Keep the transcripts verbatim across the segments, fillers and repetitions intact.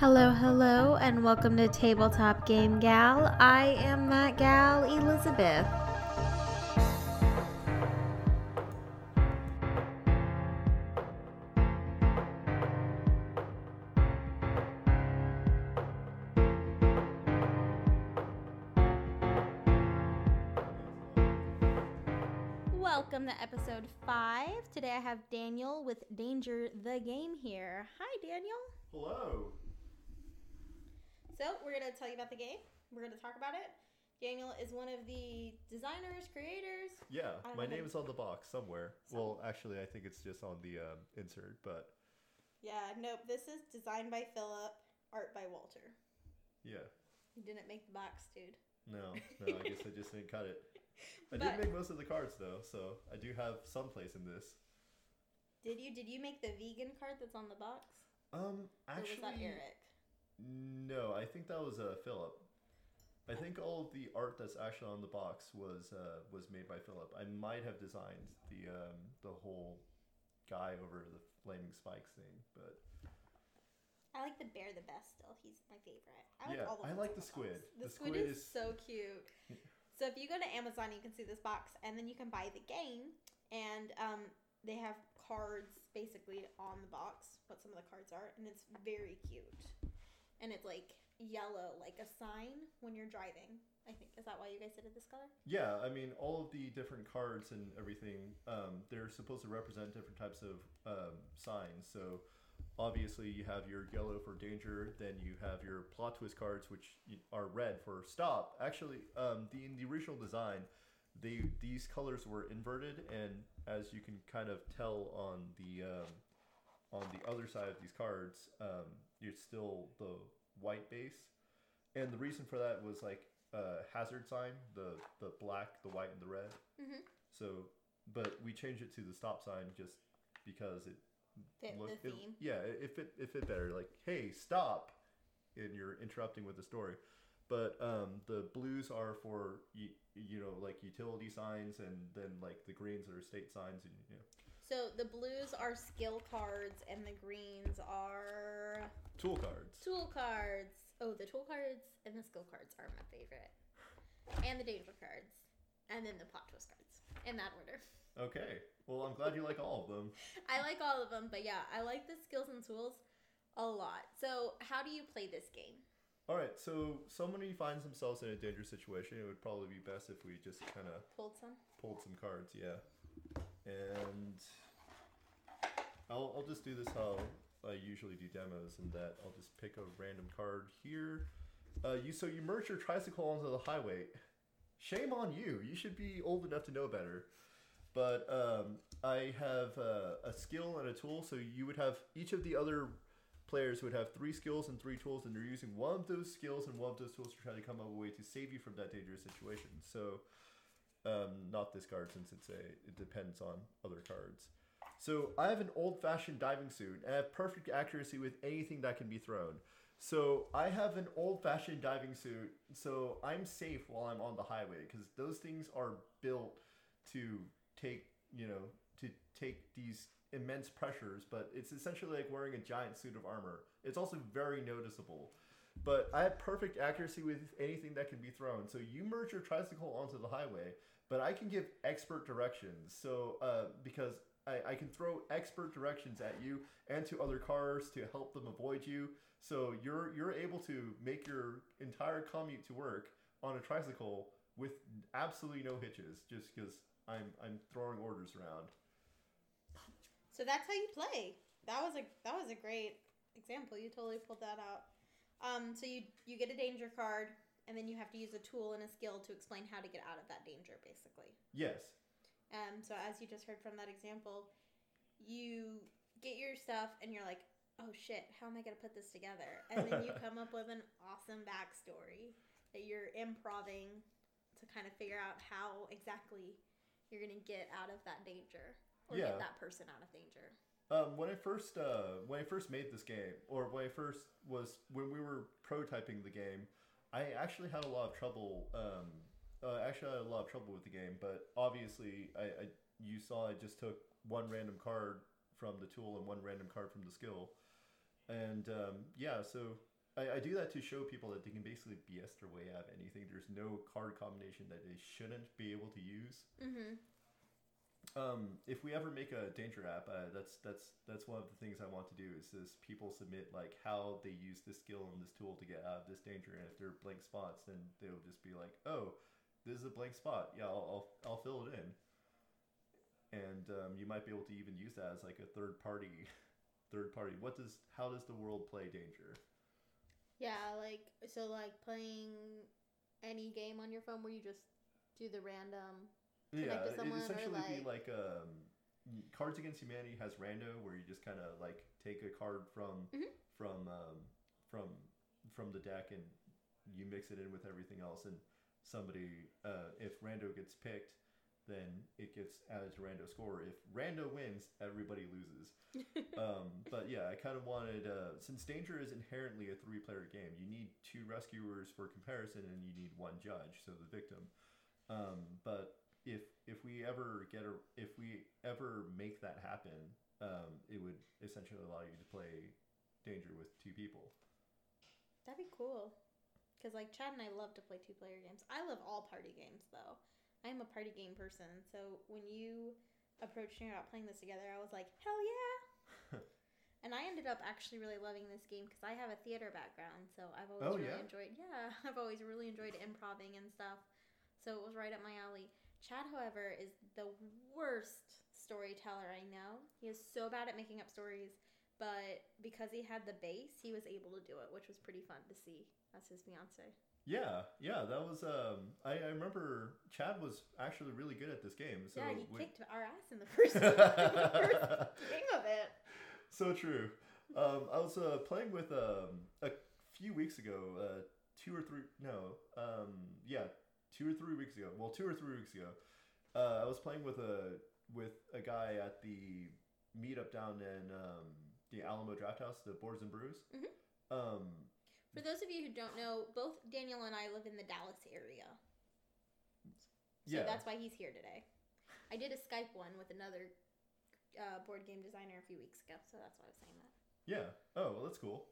Hello, hello, and welcome to Tabletop Game Gal. I am that gal, Elizabeth. Welcome to episode five. Today I have Daniel with Danger the Game here. Hi, Daniel. Hello. So we're going to tell you about the game. We're going to talk about it. Daniel is one of the designers, creators. Yeah, my name is on the box somewhere. Some. Well, actually, I think it's just on the um, insert, but... Yeah, nope. This is designed by Philip, art by Walter. Yeah. You didn't make the box, dude. No, no, I guess I just didn't cut it. I but, did make most of the cards, though, so I do have some place in this. Did you? Did you make the vegan card that's on the box? Um, actually... Or was that Eric? No, I think that was uh, Philip. I think all of the art that's actually on the box was uh, was made by Philip. I might have designed the um, the whole guy over the flaming spikes thing, but I like the bear the best. Still, he's my favorite. I like yeah, all the I like the, the squid. The, the squid, squid is, is so cute. So if you go to Amazon, you can see this box, and then you can buy the game, and um, they have cards basically on the box, what some of the cards are, and it's very cute. And it's like yellow, like a sign when you're driving, I think. Is that why you guys did it this color? Yeah, I mean, all of the different cards and everything, um, they're supposed to represent different types of um, signs. So obviously you have your yellow for danger, then you have your plot twist cards, which are red for stop. Actually, um, the, in the original design, they these colors were inverted. And as you can kind of tell on the, um, on the other side of these cards... Um, it's still the white base. And the reason for that was like uh hazard sign, the, the black, the white, and the red. Mm-hmm. So, but we changed it to the stop sign just because it fit looked, the theme. It, yeah, it fit, it fit better. Like, hey, stop. And you're interrupting with the story. But um, the blues are for, you, you know, like utility signs, and then like the greens are state signs. And you know. So the blues are skill cards and the greens are... Tool cards. Tool cards. Oh, the tool cards and the skill cards are my favorite. And the danger cards. And then the plot twist cards. In that order. Okay. Well, I'm glad you like all of them. I like all of them, but yeah, I like the skills and tools a lot. So how do you play this game? All right. So somebody finds themselves in a dangerous situation. It would probably be best if we just kind of... Pulled some? Pulled some cards, yeah. And I'll, I'll just do this how... I usually do demos, and that I'll just pick a random card here. Uh, you so you merge your tricycle onto the highway. Shame on you. You should be old enough to know better. But um, I have uh, a skill and a tool, so you would have each of the other players would have three skills and three tools, and you're using one of those skills and one of those tools to try to come up with a way to save you from that dangerous situation. So um, not this card since it's a it depends on other cards. So I have an old-fashioned diving suit, and I have perfect accuracy with anything that can be thrown. So I have an old-fashioned diving suit, so I'm safe while I'm on the highway, because those things are built to take, you know, to take these immense pressures, but it's essentially like wearing a giant suit of armor. It's also very noticeable. But I have perfect accuracy with anything that can be thrown, so you merge your tricycle onto the highway, but I can give expert directions, so, uh, because... I, I can throw expert directions at you and to other cars to help them avoid you. So you're you're able to make your entire commute to work on a tricycle with absolutely no hitches, just because I'm I'm throwing orders around. So that's how you play. That was a that was a great example. You totally pulled that out. Um, so you you get a danger card, and then you have to use a tool and a skill to explain how to get out of that danger, basically. Yes. Um, so as you just heard from that example, you get your stuff and you're like, oh shit, how am I going to put this together? And then you come up with an awesome backstory that you're improvising to kind of figure out how exactly you're going to get out of that danger or yeah. get that person out of danger. Um, when I first, uh, when I first made this game, or when I first was, when we were prototyping the game, I actually had a lot of trouble, um, Uh, actually, I had a lot of trouble with the game, but obviously, I, I you saw I just took one random card from the tool and one random card from the skill, And um, yeah, so I, I do that to show people that they can basically B S their way out of anything. There's no card combination that they shouldn't be able to use. Mm-hmm. Um, if we ever make a Danger app, uh, that's that's that's one of the things I want to do is this people submit like how they use this skill and this tool to get out of this danger, and if there are blank spots, then they'll just be like, oh, this is a blank spot. Yeah, I'll I'll, I'll fill it in. And um, you might be able to even use that as like a third party. Third party. What does how does the world play Danger? Yeah, like so, like playing any game on your phone where you just do the random. Yeah, it essentially like... be like um, Cards Against Humanity has rando, where you just kind of like take a card from mm-hmm. from um, from from the deck and you mix it in with everything else, and somebody uh, if rando gets picked, then it gets added to rando score. If rando wins, everybody loses. um, but yeah, I kind of wanted uh, since Danger is inherently a three-player game, you need two rescuers for comparison, and you need one judge, so the victim. Um, but If if we ever get a if we ever make that happen, um, it would essentially allow you to play Danger with two people. That'd be cool, because like Chad and I love to play two player games. I love all party games though. I am a party game person. So when you approached me about playing this together, I was like, hell yeah! And I ended up actually really loving this game because I have a theater background, so I've always oh, really yeah? enjoyed. Yeah, I've always really enjoyed improvising and stuff. So it was right up my alley. Chad, however, is the worst storyteller I know. He is so bad at making up stories, but because he had the base, he was able to do it, which was pretty fun to see as his fiancé. Yeah, yeah, that was, um, I, I remember Chad was actually really good at this game. So yeah, he we... kicked our ass in the first, in the first game of it. So true. Um, I was uh, playing with, um, a few weeks ago, uh, two or three, no, um, yeah, Two or three weeks ago. Well, two or three weeks ago, uh, I was playing with a with a guy at the meetup down in um, the Alamo Drafthouse, the Boards and Brews. Mm-hmm. Um, For those of you who don't know, both Daniel and I live in the Dallas area. So yeah. That's why he's here today. I did a Skype one with another uh, board game designer a few weeks ago, so that's why I was saying that. Yeah. Oh, well, that's cool.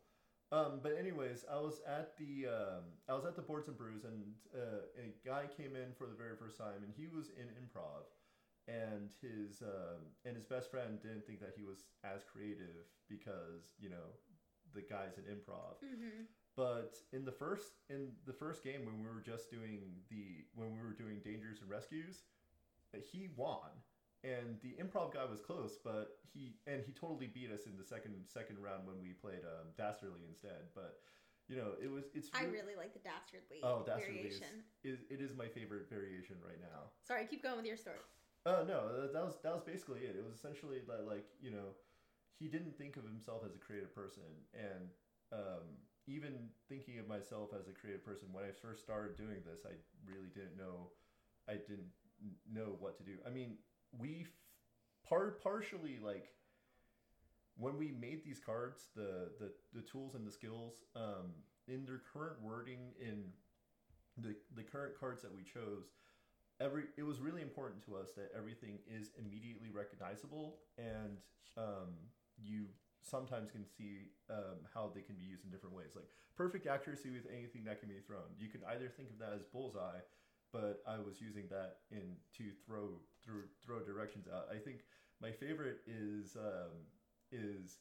Um, but anyways, I was at the um, I was at the Boards and Brews, and uh, a guy came in for the very first time, and he was in improv, and his um, and his best friend didn't think that he was as creative because you know the guy's in improv. Mm-hmm. But in the first in the first game when we were just doing the when we were doing Dangers and Rescues, he won. And the improv guy was close, but he and he totally beat us in the second second round when we played um, Dastardly instead. But you know, it was it's. Really, I really like the Dastardly. Oh, Dastardly variation. Is, is it is my favorite variation right now. Sorry, keep going with your story. Oh uh, no, that, that was that was basically it. It was essentially like, like you know, he didn't think of himself as a creative person, and um, even thinking of myself as a creative person when I first started doing this, I really didn't know, I didn't know what to do. I mean. We par- partially, like, when we made these cards, the, the, the tools and the skills, um, in their current wording, in the the current cards that we chose, every it was really important to us that everything is immediately recognizable, and um, you sometimes can see um, how they can be used in different ways. Like, perfect accuracy with anything that can be thrown. You can either think of that as bullseye, but I was using that in to throw through throw directions out. I think my favorite is um, is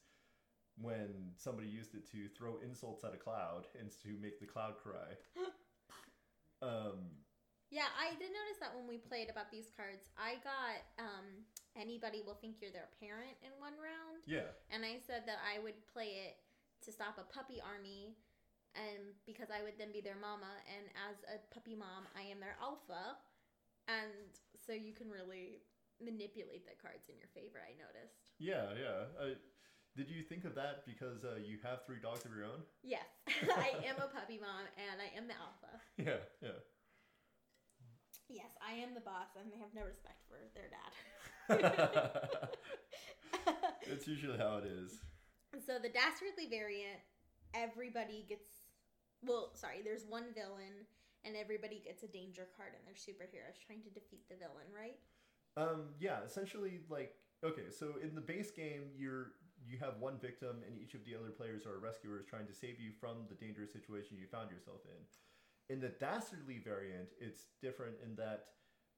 when somebody used it to throw insults at a cloud and to make the cloud cry. um, yeah, I did notice that when we played about these cards. I got um, anybody will think you're their parent in one round. Yeah, and I said that I would play it to stop a puppy army. And because I would then be their mama, and as a puppy mom, I am their alpha. And so you can really manipulate the cards in your favor, I noticed. Yeah, yeah. Uh, did you think of that because uh, you have three dogs of your own? Yes. I am a puppy mom, and I am the alpha. Yeah, yeah. Yes, I am the boss, and they have no respect for their dad. That's usually how it is. So the Dastardly variant... Everybody gets, well, sorry, there's one villain, and everybody gets a danger card, and they're superheroes trying to defeat the villain, right? Um, yeah, essentially, like, okay, so in the base game, you're you have one victim and each of the other players are rescuers trying to save you from the dangerous situation you found yourself in. In the Dastardly variant, it's different in that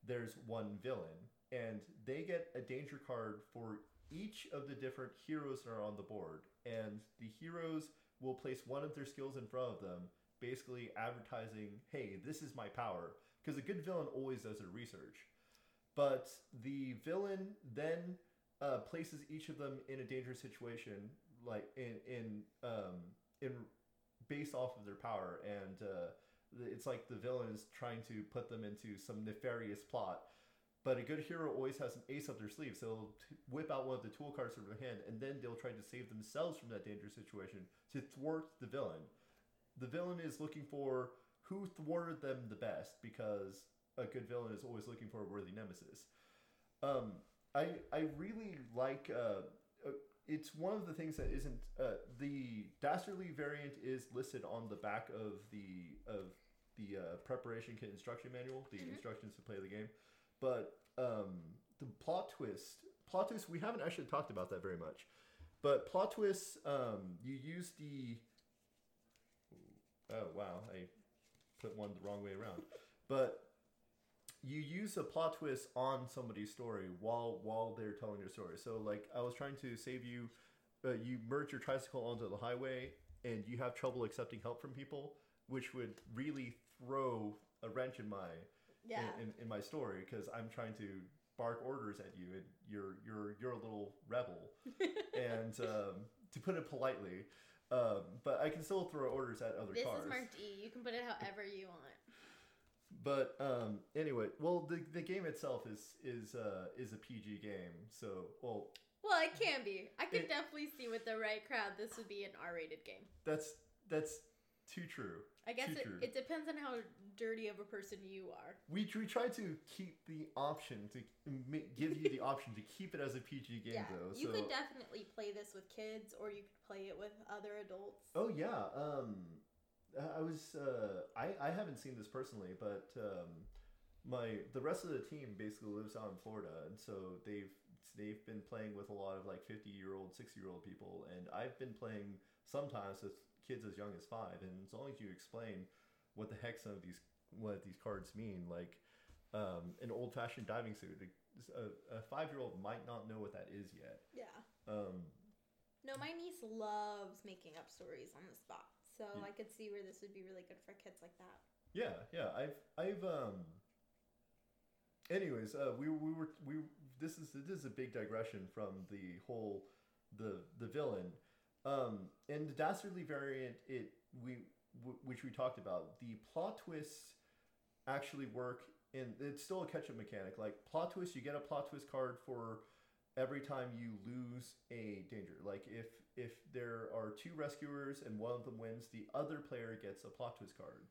there's one villain, and they get a danger card for each of the different heroes that are on the board, and the heroes will place one of their skills in front of them, basically advertising, hey, this is my power, because a good villain always does their research. But the villain then uh, places each of them in a dangerous situation, like in in um, in based off of their power, and uh, it's like the villain is trying to put them into some nefarious plot. But a good hero always has an ace up their sleeve, so they'll t- whip out one of the tool cards from their hand, and then they'll try to save themselves from that dangerous situation to thwart the villain. The villain is looking for who thwarted them the best, because a good villain is always looking for a worthy nemesis. Um, I I really like... Uh, uh, it's one of the things that isn't... Uh, the Dastardly variant is listed on the back of the, of the uh, preparation kit instruction manual, the mm-hmm. instructions to play the game. But um, the plot twist, plot twist, we haven't actually talked about that very much. But plot twists, um, you use the, oh wow, I put one the wrong way around. But you use a plot twist on somebody's story while while they're telling their story. So like I was trying to save you, uh, you merge your tricycle onto the highway and you have trouble accepting help from people, which would really throw a wrench in my... Yeah. In, in, in my story, because I'm trying to bark orders at you, and you're you're you're a little rebel, and um, to put it politely, um, but I can still throw orders at other this cars. This is marked E. You can put it however you want. But um, anyway, well, the the game itself is is uh, is a P G game, so well. Well, it can be. I can it, definitely see with the right crowd, this would be an R-rated game. That's that's. Too true. I guess it, it depends on how dirty of a person you are. We we try to keep the option to give you the option to keep it as a P G game, yeah, though. You so. could definitely play this with kids, or you could play it with other adults. Oh yeah. Um, I was uh, I I haven't seen this personally, but um, my the rest of the team basically lives out in Florida, and so they've they've been playing with a lot of like fifty year old, sixty year old people, and I've been playing sometimes with kids as young as five, and as long as you explain what the heck some of these what these cards mean, like um, an old-fashioned diving suit, a, a five-year-old might not know what that is yet. Yeah. Um, no, my niece loves making up stories on the spot, so yeah. I could see where this would be really good for kids like that. Yeah, yeah. I've I've um. Anyways, uh, we we were we this is this is a big digression from the whole the the villain. Um, and the Dastardly variant, it we w- which we talked about, the plot twists actually work, and it's still a catch-up mechanic. Like, plot twists, you get a plot twist card for every time you lose a danger. Like, if if there are two rescuers and one of them wins, the other player gets a plot twist card.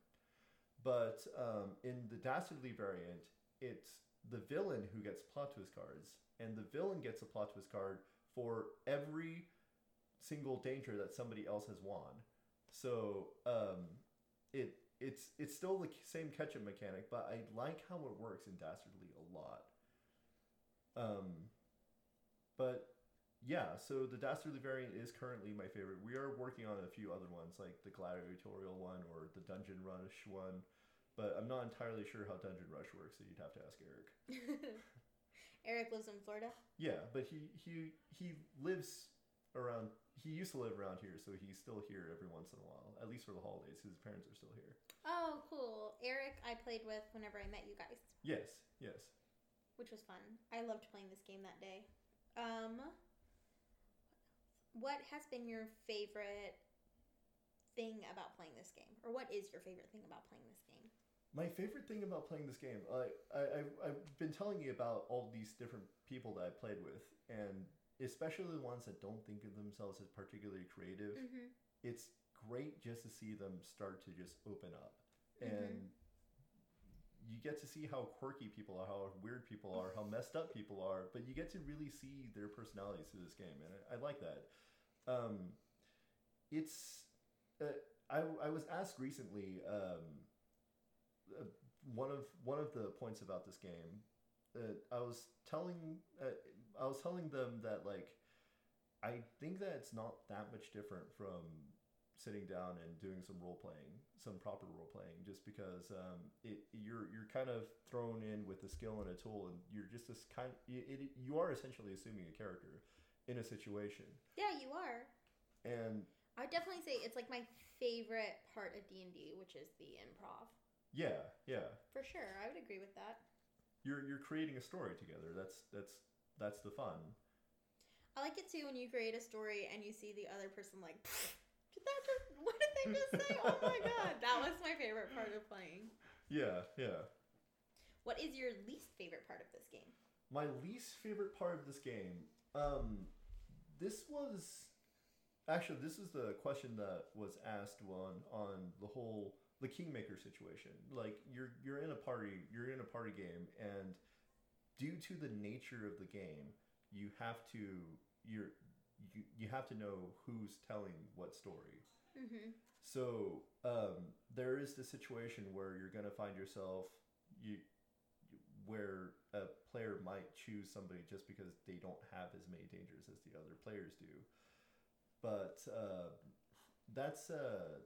But um, in the Dastardly variant, it's the villain who gets plot twist cards, and the villain gets a plot twist card for every... single danger that somebody else has won. So um, it it's it's still the same catch-up mechanic, but I like how it works in Dastardly a lot. Um, but yeah, so the Dastardly variant is currently my favorite. We are working on a few other ones, like the Gladiatorial one or the Dungeon Rush one, but I'm not entirely sure how Dungeon Rush works, so you'd have to ask Eric. Eric lives in Florida? Yeah, but he he he lives... around he used to live around here, so he's still here every once in a while, at least for the holidays, because his parents are still here. Oh cool. Eric I played with whenever I met you guys. Yes yes, which was fun. I loved playing this game that day. Um what has been your favorite thing about playing this game, or what is your favorite thing about playing this game? My favorite thing about playing this game, I, I I've been telling you about all these different people that I played with, and especially the ones that don't think of themselves as particularly creative. Mm-hmm. It's great just to see them start to just open up. Mm-hmm. And you get to see how quirky people are, how weird people are, how messed up people are, but you get to really see their personalities through this game. And I, I like that. Um, it's, uh, I, I was asked recently, um, uh, one of, one of the points about this game, Uh, I was telling, uh, I was telling them that like, I think that it's not that much different from sitting down and doing some role playing, some proper role playing, just because um, it you're you're kind of thrown in with a skill and a tool, and you're just this kind. It, it you are essentially assuming a character in a situation. Yeah, you are. And I would definitely say it's like my favorite part of D and D, which is the improv. Yeah, yeah. For sure, I would agree with that. You're you're creating a story together. That's that's that's the fun. I like it too when you create a story and you see the other person like. Pfft. Did that just, what did they just say? Oh my god, that was my favorite part of playing. Yeah, yeah. What is your least favorite part of this game? My least favorite part of this game, um, this was actually this is the question that was asked on on the whole the Kingmaker situation. Like you're you're in a party, you're in a party game, and due to the nature of the game, you have to you're. You, you have to know who's telling what story. Mm-hmm. So um, there is the situation where you're going to find yourself you where a player might choose somebody just because they don't have as many dangers as the other players do. But uh, that's uh,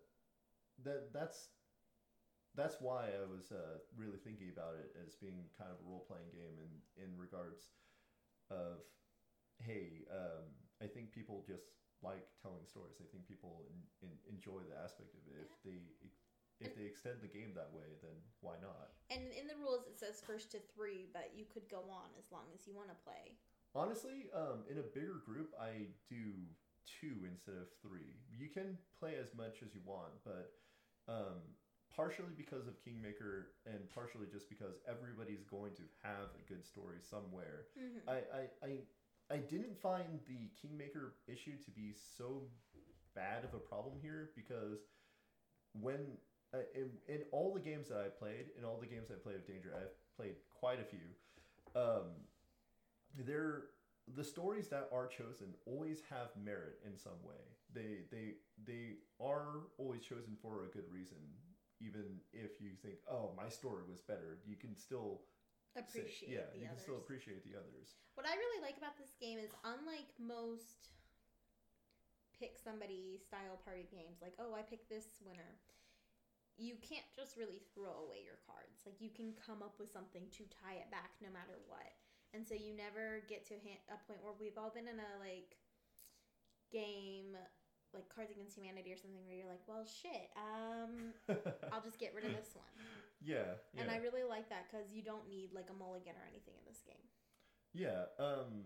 that that's that's why I was uh, really thinking about it as being kind of a role-playing game in, in regards of hey, um, I think people just like telling stories. I think people in, in, enjoy the aspect of it. If they if they extend the game that way, then why not? And in the rules, it says first to three, but you could go on as long as you want to play. Honestly, um, in a bigger group, I do two instead of three. You can play as much as you want, but um, partially because of Kingmaker and partially just because everybody's going to have a good story somewhere. Mm-hmm. I... I, I I didn't find the Kingmaker issue to be so bad of a problem here because when uh, in, in all the games that I played, in all the games I played of Danger, I've played quite a few. Um, there, the stories that are chosen always have merit in some way. They they they are always chosen for a good reason. Even if you think, oh, my story was better, you can still. Appreciate yeah, the others. Yeah, you can still appreciate the others. What I really like about this game is, unlike most pick somebody style party games, like, oh, I picked this winner, you can't just really throw away your cards. Like, you can come up with something to tie it back no matter what. And so you never get to a point where we've all been in a, like, game, like Cards Against Humanity or something, where you're like, well, shit, um, I'll just get rid of this one. Yeah, yeah. And I really like that because you don't need, like, a mulligan or anything in this game. Yeah. Um,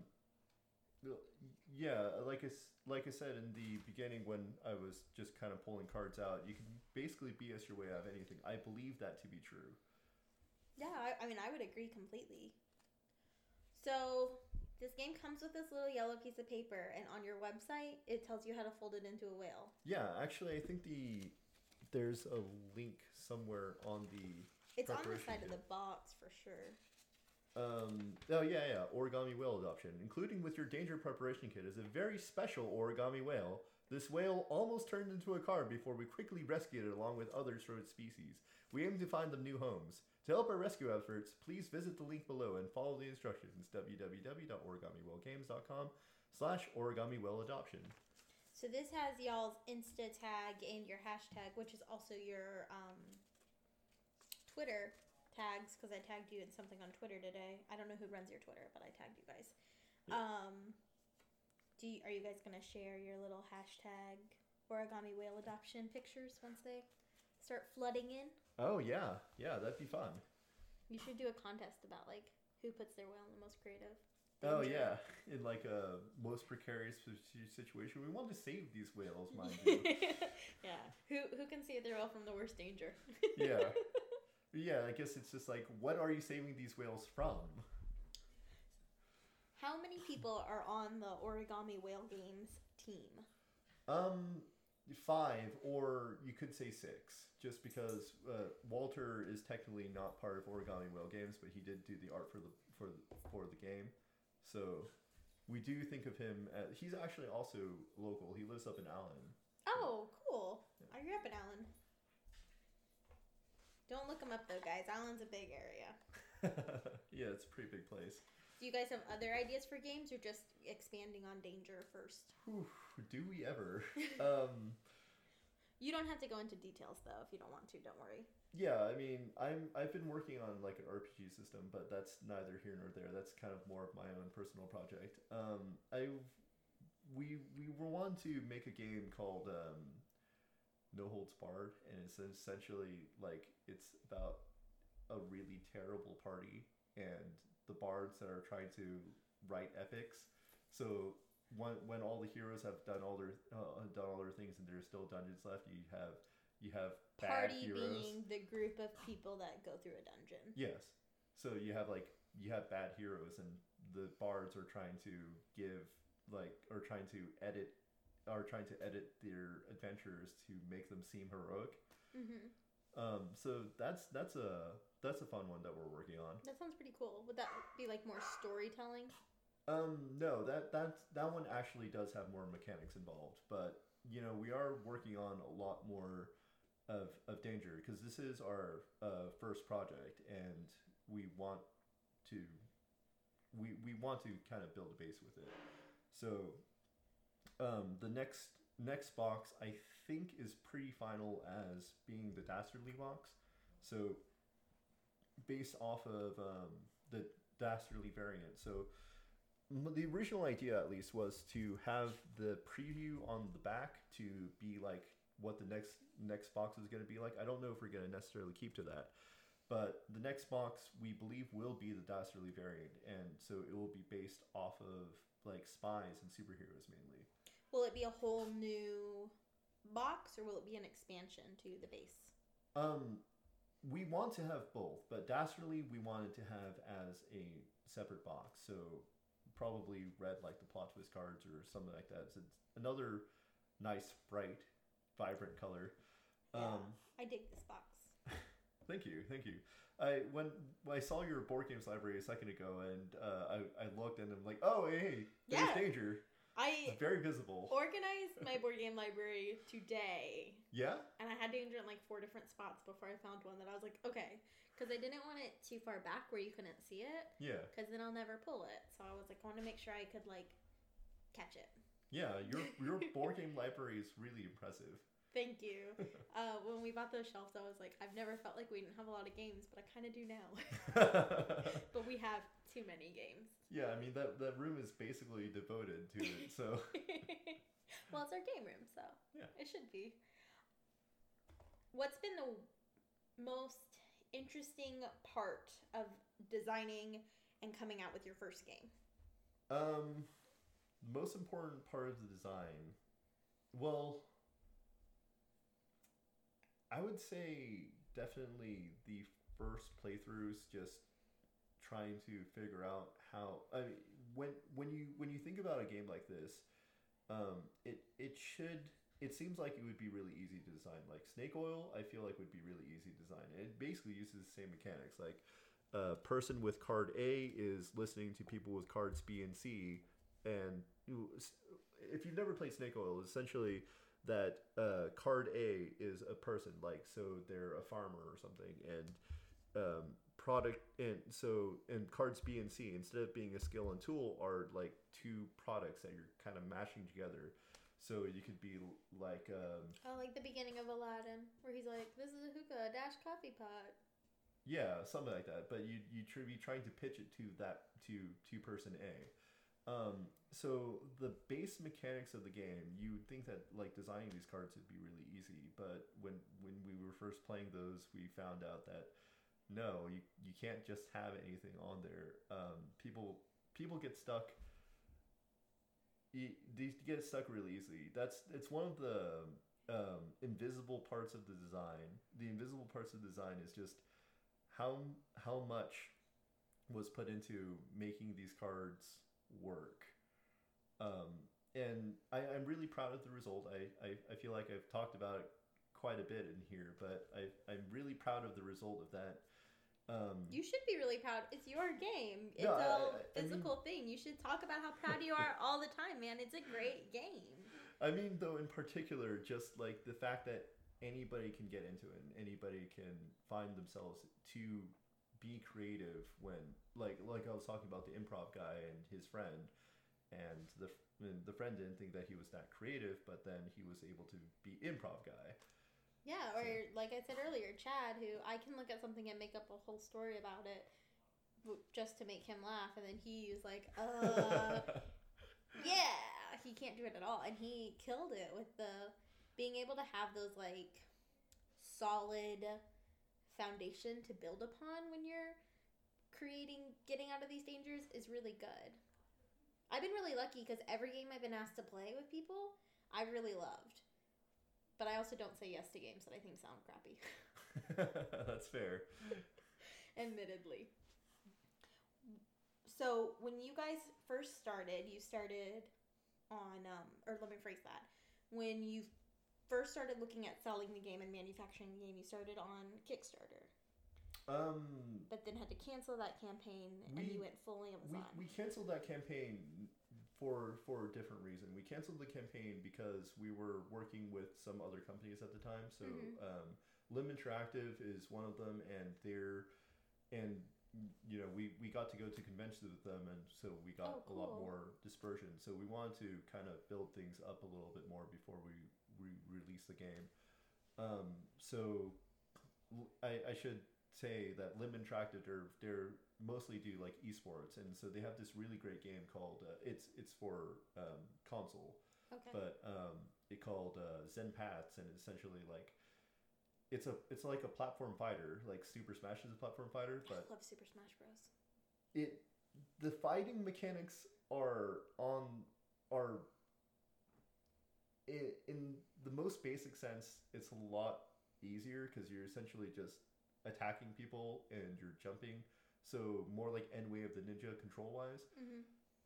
yeah, like I, like I said in the beginning when I was just kind of pulling cards out, you can basically B S your way out of anything. I believe that to be true. Yeah, I, I mean, I would agree completely. So... this game comes with this little yellow piece of paper, and on your website, it tells you how to fold it into a whale. Yeah, actually, I think the there's a link somewhere on the It's on the side kit. Of the box, for sure. Um, oh, yeah, yeah, origami whale adoption. Including with your danger preparation kit is a very special origami whale. This whale almost turned into a car before we quickly rescued it along with others from its species. We aim to find them new homes. To help our rescue efforts, please visit the link below and follow the instructions. www.origamiwhalegames.com slash origamiwhaleadoption. So this has y'all's Insta tag and your hashtag, which is also your um, Twitter tags, because I tagged you in something on Twitter today. I don't know who runs your Twitter, but I tagged you guys. Yeah. Um, do you, are you guys going to share your little hashtag origami whale adoption pictures once they start flooding in? Oh, yeah. Yeah, that'd be fun. You should do a contest about, like, who puts their whale in the most creative. Oh, yeah. In, like, a most precarious situation. We want to save these whales, mind you. Yeah. Who who can save their whale from the worst danger? Yeah. Yeah, I guess it's just like, what are you saving these whales from? How many people are on the Origami Whale Games team? Um... Five, or you could say six, just because uh, Walter is technically not part of Origami Whale Games, but he did do the art for the for the, for the game, so we do think of him as, he's actually also local. He lives up in Allen. Oh, cool! Yeah. I grew up in Allen. Don't look him up though, guys. Allen's a big area. Yeah, it's a pretty big place. Do you guys have other ideas for games, or just expanding on Danger first? Oof, do we ever? um, you don't have to go into details, though, if you don't want to. Don't worry. Yeah, I mean, I'm, I've been working on, like, an R P G system, but that's neither here nor there. That's kind of more of my own personal project. Um, I've, we, we were wanting to make a game called um, No Holds Barred, and it's essentially, like, it's about a really terrible party and the bards that are trying to write epics. So when when all the heroes have done all their uh, done all their things and there's still dungeons left, you have you have bad party heroes. Being the group of people that go through a dungeon. Yes. So you have like you have bad heroes, and the bards are trying to give like or trying to edit are trying to edit their adventures to make them seem heroic. Mm-hmm. Um, so that's that's a that's a fun one that we're working on. That sounds pretty cool. Would that be like more storytelling? Um, no, that that that one actually does have more mechanics involved. But you know, we are working on a lot more of of Danger because this is our uh, first project, and we want to we we want to kind of build a base with it. So um, the next. Next box, I think, is pretty final as being the Dastardly box. So, based off of um, the Dastardly variant. So, the original idea, at least, was to have the preview on the back to be like what the next next box is going to be like. I don't know if we're going to necessarily keep to that. But the next box, we believe, will be the Dastardly variant. And so, it will be based off of like spies and superheroes, mainly. Will it be a whole new box, or will it be an expansion to the base? Um, we want to have both, but Dastardly we wanted to have as a separate box. So probably read like the plot twist cards or something like that. So it's another nice, bright, vibrant color. Yeah, um, I dig this box. Thank you, thank you. I when, when I saw your board games library a second ago, and uh, I I looked and I'm like, oh hey, there's yeah. Danger. I very visible. Organized my board game library today. Yeah? And I had Danger in like four different spots before I found one that I was like, okay. Because I didn't want it too far back where you couldn't see it. Yeah. Because then I'll never pull it. So I was like, I want to make sure I could like catch it. Yeah, your your board game library is really impressive. Thank you. Uh, when we bought those shelves, I was like, I've never felt like we didn't have a lot of games, but I kind of do now. But we have too many games. Yeah, I mean, that, that room is basically devoted to it, so. Well, it's our game room, so yeah. It should be. What's been the most interesting part of designing and coming out with your first game? Um, the most important part of the design, well... I would say definitely the first playthroughs, just trying to figure out how. I mean, when when you when you think about a game like this, um, it it should it seems like it would be really easy to design. Like Snake Oil, I feel like would be really easy to design. It basically uses the same mechanics. Like a person with card A is listening to people with cards B and C, and if you've never played Snake Oil, essentially. That uh, card A is a person, like, so they're a farmer or something, and um, product, and so, and cards B and C, instead of being a skill and tool, are, like, two products that you're kind of mashing together. So you could be, like... Um, oh, like the beginning of Aladdin, where he's like, this is a hookah dash coffee pot. Yeah, something like that, but you you tr- be trying to pitch it to that, to, to person A. Um, so the base mechanics of the game, you would think that like designing these cards would be really easy, but when, when we were first playing those, we found out that no, you, you can't just have anything on there. Um, people, people get stuck. You, they get stuck really easily. That's, it's one of the, um, invisible parts of the design. The invisible parts of the design is just how, how much was put into making these cards work. Um, and I, I'm really proud of the result. I, I, I feel like I've talked about it quite a bit in here, but I, I'm really proud of the result of that. Um, you should be really proud. It's your game. It's no, a I, I, physical I mean, thing. You should talk about how proud you are all the time, man. It's a great game. I mean, though, in particular, just like the fact that anybody can get into it and anybody can find themselves to be creative when, like, like I was talking about the improv guy and his friend, and the the friend didn't think that he was that creative, but then he was able to be improv guy. Yeah, or so, like I said earlier, Chad, who I can look at something and make up a whole story about it just to make him laugh, and then he's like, uh, yeah, he can't do it at all, and he killed it with the being able to have those, like, solid foundation to build upon when you're creating, getting out of these dangers is really good. I've been really lucky because every game I've been asked to play with people, I've really loved. But I also don't say yes to games that I think sound crappy. That's fair. Admittedly. So when you guys first started, you started on, um, or let me phrase that. When you first started looking at selling the game and manufacturing the game, you started on Kickstarter. Um, but then had to cancel that campaign, and we, you went fully Amazon. We, we canceled that campaign for for a different reason. We canceled the campaign because we were working with some other companies at the time. So mm-hmm. um, Limn Interactive is one of them, and they're and you know we, we got to go to conventions with them, and so we got oh, cool. a lot more dispersion. So we wanted to kind of build things up a little bit more before we re- release the game. Um, so I, I should. say that Limb Interactive are they're mostly do like esports, and so they have this really great game called uh, it's it's for um, console, okay. but um, it called uh, Zen Paths, and essentially like it's a it's like a platform fighter, like Super Smash is a platform fighter. But I love Super Smash Bros. It the fighting mechanics are on are in, in the most basic sense, it's a lot easier because you're essentially just attacking people and you're jumping, so more like End Way of the Ninja control wise. Mm-hmm.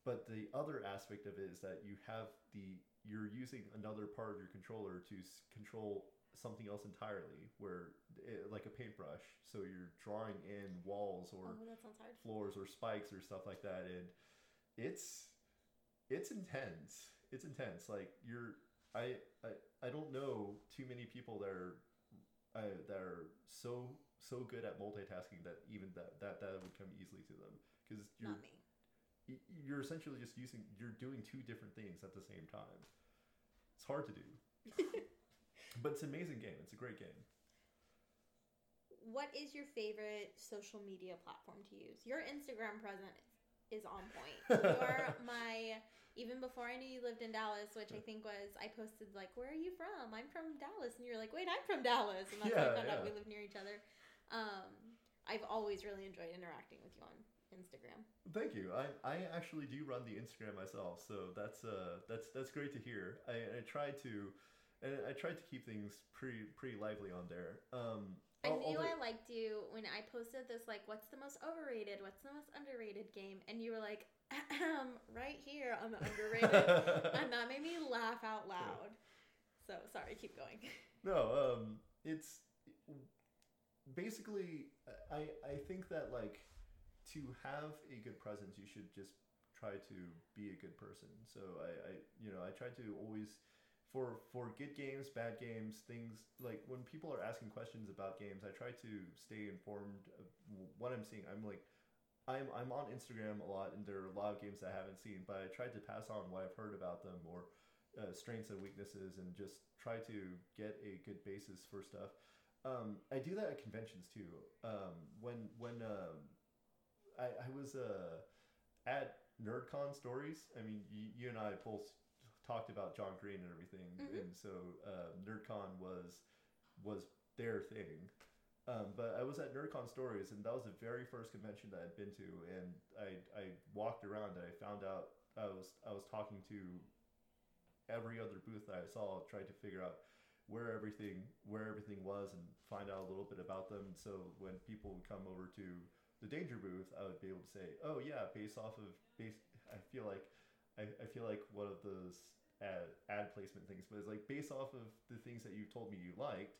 But the other aspect of it is that you have the you're using another part of your controller to control something else entirely, where it, like a paintbrush. So you're drawing in walls or oh, floors or spikes or stuff like that, and it's it's intense. It's intense. Like you're I I, I don't know too many people that are uh, that are so. so good at multitasking that even that that, that would come easily to them, because you're Not me. you're essentially just using you're doing two different things at the same time. It's hard to do. But it's an amazing game. It's a great game. What is your favorite social media platform to use? Your Instagram presence is on point. You're my even before I knew you lived in Dallas, which I think was I posted like, "Where are you from? I'm from Dallas," and you're like, "Wait, I'm from Dallas," and that's yeah, how I found yeah. out we live near each other. Um, I've always really enjoyed interacting with you on Instagram. Thank you. I, I actually do run the Instagram myself, so that's uh that's that's great to hear. I, I tried to, and I tried to keep things pretty pretty lively on there. Um, I knew although, I liked you when I posted this like, "What's the most overrated? What's the most underrated game?" And you were like, "Ahem, right here on the underrated," and that made me laugh out loud. So sorry, keep going. No, um, it's. Basically, I, I think that, like, to have a good presence, you should just try to be a good person. So I, I you know, I try to always, for for good games, bad games, things, like, when people are asking questions about games, I try to stay informed of what I'm seeing. I'm, like, I'm, I'm on Instagram a lot, and there are a lot of games I haven't seen, but I try to pass on what I've heard about them, or uh, strengths and weaknesses, and just try to get a good basis for stuff. Um, I do that at conventions too. Um, when when um, I, I was uh, at NerdCon Stories, I mean, you, you and I both talked about John Green and everything, mm-hmm. and so uh, NerdCon was was their thing. Um, but I was at NerdCon Stories, and that was the very first convention that I'd been to, and I I walked around and I found out I was I was talking to every other booth that I saw, tried to figure out where everything where everything was and find out a little bit about them. So when people would come over to the Danger booth, I would be able to say, "Oh yeah, based off of base, I feel like I, I feel like one of those ad, ad placement things, but it's like, based off of the things that you told me you liked,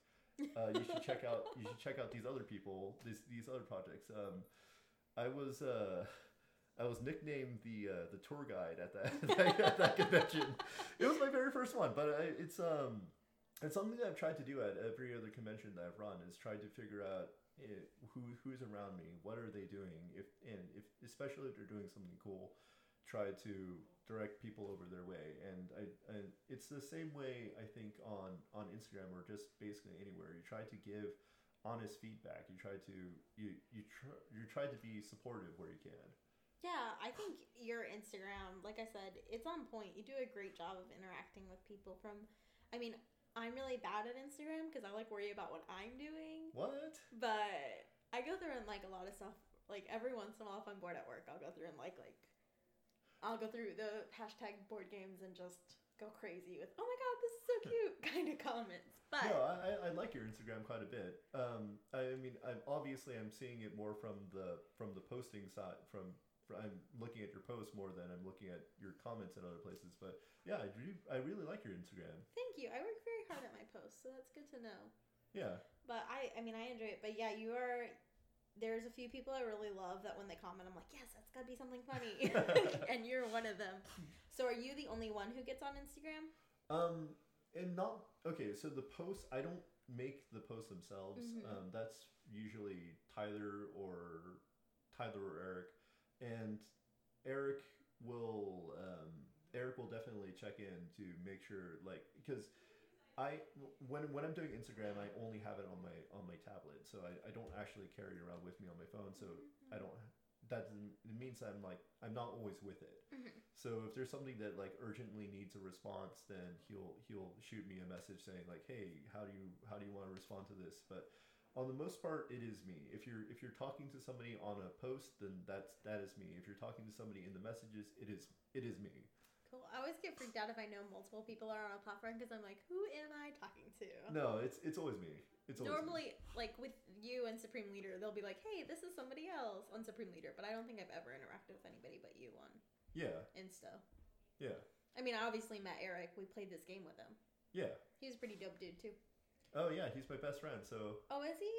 uh, you should check out you should check out these other people, these these other projects." Um, I was uh, I was nicknamed the uh, the tour guide at that at that convention. It was my very first one, but I, it's um. It's something that I've tried to do at every other convention that I've run, is tried to figure out it, who who's around me, what are they doing, if and if especially if they're doing something cool, try to direct people over their way. And I and it's the same way I think on on Instagram or just basically anywhere. You try to give honest feedback. You try to you you try you try to be supportive where you can. Yeah, I think your Instagram, like I said, it's on point. You do a great job of interacting with people from, I mean, I'm really bad at Instagram because I like worry about what I'm doing. What? But I go through and like a lot of stuff. Like every once in a while if I'm bored at work, I'll go through and like, like, I'll go through the hashtag board games and just go crazy with, oh my God, this is so cute kind of comments. But no, I, I like your Instagram quite a bit. Um, I mean, I'm obviously I'm seeing it more from the, from the posting side, from I'm looking at your posts more than I'm looking at your comments in other places. But yeah, I, do, I really like your Instagram. Thank you. I work very hard at my posts, so that's good to know. Yeah. But I, I mean, I enjoy it. But yeah, you are, there's a few people I really love that when they comment, I'm like, yes, that's got to be something funny. And you're one of them. So are you the only one who gets on Instagram? Um, and not, okay, so the posts, I don't make the posts themselves. Mm-hmm. Um, that's usually Tyler or Tyler or Eric. And Eric will um, Eric will definitely check in to make sure, like, because I when when I'm doing Instagram, I only have it on my on my tablet, so I, I don't actually carry it around with me on my phone. So mm-hmm. I don't. That doesn't, it means I'm like I'm not always with it. Mm-hmm. So if there's something that like urgently needs a response, then he'll he'll shoot me a message saying like, hey, how do you how do you want to respond to this? But on the most part, it is me. If you're if you're talking to somebody on a post, then that's that is me. If you're talking to somebody in the messages, it is it is me. Cool. I always get freaked out if I know multiple people are on a platform because I'm like, who am I talking to? No, it's it's always me. It's always normally me. Like with you and Supreme Leader, they'll be like, hey, this is somebody else on Supreme Leader, but I don't think I've ever interacted with anybody but you on yeah Insta. Yeah. I mean, I obviously met Eric. We played this game with him. Yeah. He was a pretty dope dude too. Oh, yeah, he's my best friend, so... Oh, is he?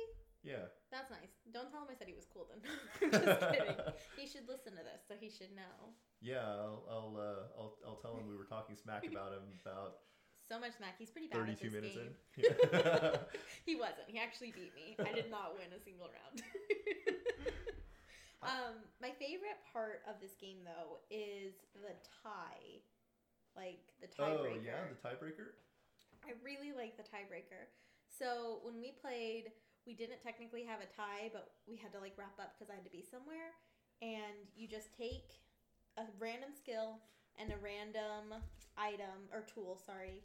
Yeah. That's nice. Don't tell him I said he was cool, then. Just kidding. He should listen to this, so he should know. Yeah, I'll I'll, uh, I'll, I'll tell him we were talking smack about him about... So much smack. He's pretty bad at this game. thirty-two minutes in. Yeah. He wasn't. He actually beat me. I did not win a single round. um, my favorite part of this game, though, is the tie. Like, the tiebreaker. Oh, breaker. Yeah, the tiebreaker? I really like the tiebreaker. So when we played, we didn't technically have a tie, but we had to like wrap up because I had to be somewhere. And you just take a random skill and a random item or tool, sorry,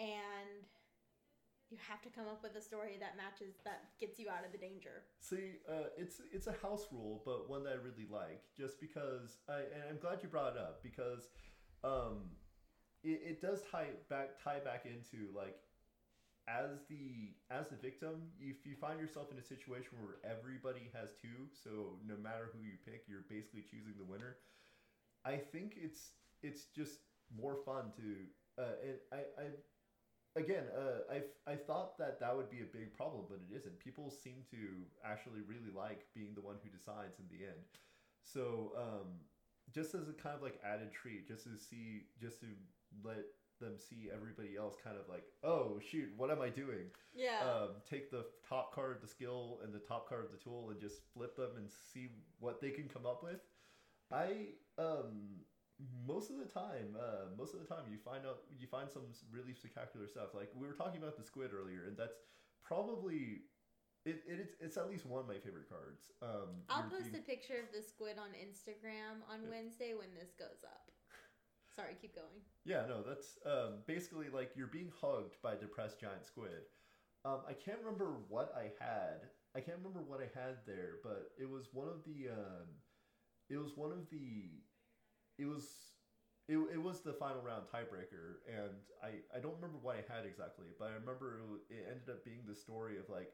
and you have to come up with a story that matches, that gets you out of the danger. See, uh, it's it's a house rule, but one that I really like. Just because, I, and I'm glad you brought it up because. Um, It, it does tie back tie back into like as the as the victim, if you find yourself in a situation where everybody has two, so no matter who you pick, you're basically choosing the winner. I think it's it's just more fun to uh, and I, I again uh, I I thought that that would be a big problem, but it isn't. People seem to actually really like being the one who decides in the end. So um, just as a kind of like added treat, just to see just to let them see everybody else kind of like, oh shoot, what am I doing? Yeah. Um, take the top card of the skill and the top card of the tool and just flip them and see what they can come up with. I um, most of the time, uh, most of the time you find out you find some really spectacular stuff. Like we were talking about the squid earlier, and that's probably it. it it's, it's at least one of my favorite cards. Um, I'll post being... a picture of the squid on Instagram on yeah. Wednesday when this goes up. Sorry, keep going. Yeah, no, that's um, basically like you're being hugged by a depressed giant squid. Um, I can't remember what I had. I can't remember what I had there, but it was one of the. Um, it was one of the. It was, it it was the final round tiebreaker, and I I don't remember what I had exactly, but I remember it, it ended up being the story of like.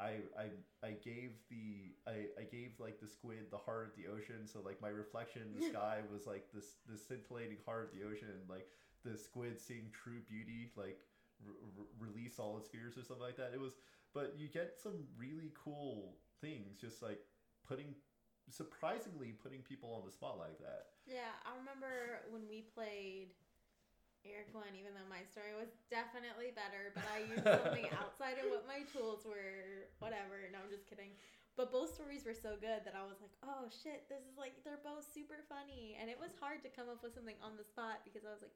I, I I gave the I, I gave like the squid the heart of the ocean, so like my reflection in the sky was like this the scintillating heart of the ocean, and like the squid seeing true beauty, like r- r- release all its fears or something like that. It was, but you get some really cool things, just like putting surprisingly putting people on the spot like that. Yeah, I remember when we played You're one, even though my story was definitely better, but I used something outside of what my tools were, whatever. No, I'm just kidding. But both stories were so good that I was like, oh, shit, this is like, they're both super funny. And it was hard to come up with something on the spot because I was like,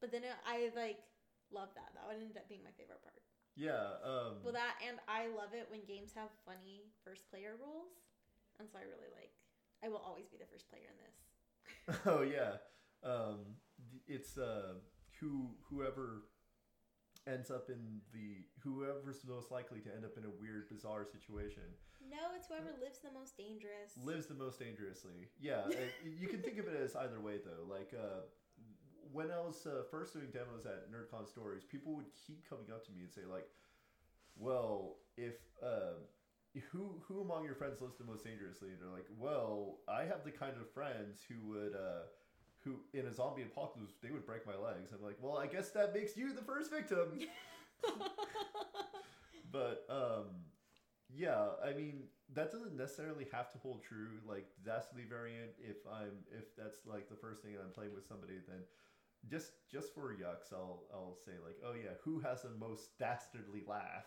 but then it, I, like, love that. That would end up being my favorite part. Yeah. Um, well, that, and I love it when games have funny first-player rules. And so I really like, I will always be the first player in this. Oh, yeah. Um, it's, uh... Who whoever ends up in the whoever's most likely to end up in a weird, bizarre situation. No, it's whoever lives the most dangerous. Lives the most dangerously. Yeah, it, you can think of it as either way though. Like uh, when I was uh, first doing demos at NerdCon Stories, people would keep coming up to me and say like, "Well, if uh, who who among your friends lives the most dangerously?" And they're like, "Well, I have the kind of friends who would." Uh, Who in a zombie apocalypse they would break my legs. I'm like, well, I guess that makes you the first victim. But um, yeah, I mean that doesn't necessarily have to hold true. Like Dastardly Variant, if I'm if that's like the first thing I'm playing with somebody, then just just for yucks, I'll I'll say like, oh yeah, who has the most dastardly laugh?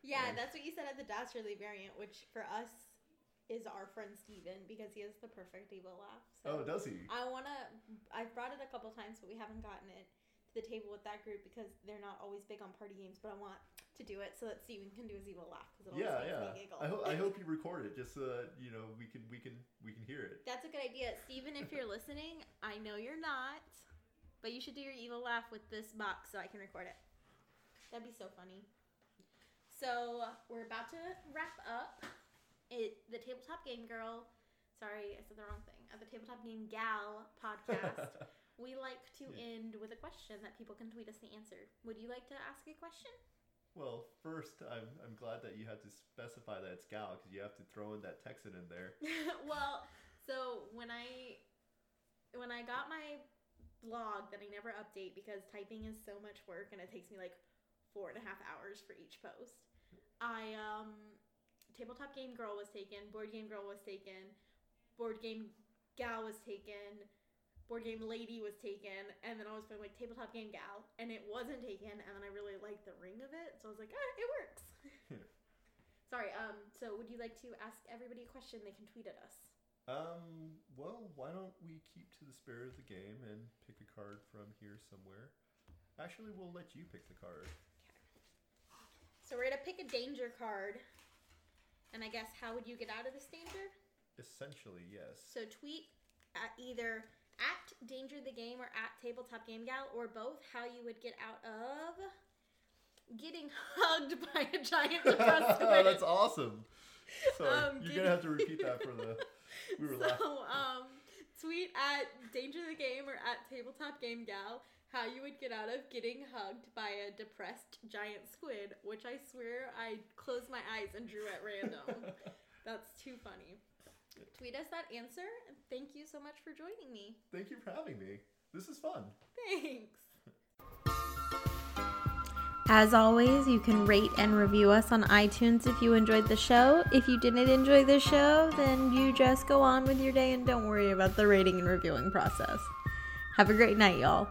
Yeah, like, that's what you said at the Dastardly Variant, which for us. Is our friend Steven because he has the perfect evil laugh. So oh, does he? I want to... I've brought it a couple times, but we haven't gotten it to the table with that group because they're not always big on party games, but I want to do it so that Steven can do his evil laugh because it yeah, always makes yeah. me giggle. I, ho- I hope you record it just so that, you know, we can, we can, we can hear it. That's a good idea. Steven, if you're listening, I know you're not, but you should do your evil laugh with this box so I can record it. That'd be so funny. So we're about to wrap up. It, the Tabletop Game Girl, sorry, I said the wrong thing, at the Tabletop Game Gal podcast, we like to yeah. end with a question that people can tweet us the answer. Would you like to ask a question? Well, first, I'm I'm glad that you had to specify that it's Gal, because you have to throw in that Texan in there. Well, so when I, when I got my blog that I never update, because typing is so much work, and it takes me like four and a half hours for each post, I, um... Tabletop Game Girl was taken, Board Game Girl was taken, Board Game Gal was taken, Board Game Lady was taken, and then I was playing like Tabletop Game Gal, and it wasn't taken, and then I really liked the ring of it, so I was like, ah, it works. Yeah. Sorry, um, so would you like to ask everybody a question? They can tweet at us. Um, well, why don't we keep to the spirit of the game and pick a card from here somewhere? Actually, we'll let you pick the card. Okay. So we're gonna pick a danger card. And I guess, how would you get out of this danger? Essentially, yes. So tweet at either at Danger the Game or at Tabletop Game Gal or both how you would get out of getting hugged by a giant depressed man. That's awesome. Sorry, um, you're getting... going to have to repeat that for the... We were so, laughing. So um, tweet at Danger the Game or at Tabletop Game Gal how you would get out of getting hugged by a depressed giant squid, which I swear I closed my eyes and drew at random. That's too funny. Tweet us that answer. Thank you so much for joining me. Thank you for having me. This is fun. Thanks. As always, you can rate and review us on iTunes if you enjoyed the show. If you didn't enjoy the show, then you just go on with your day and don't worry about the rating and reviewing process. Have a great night, y'all.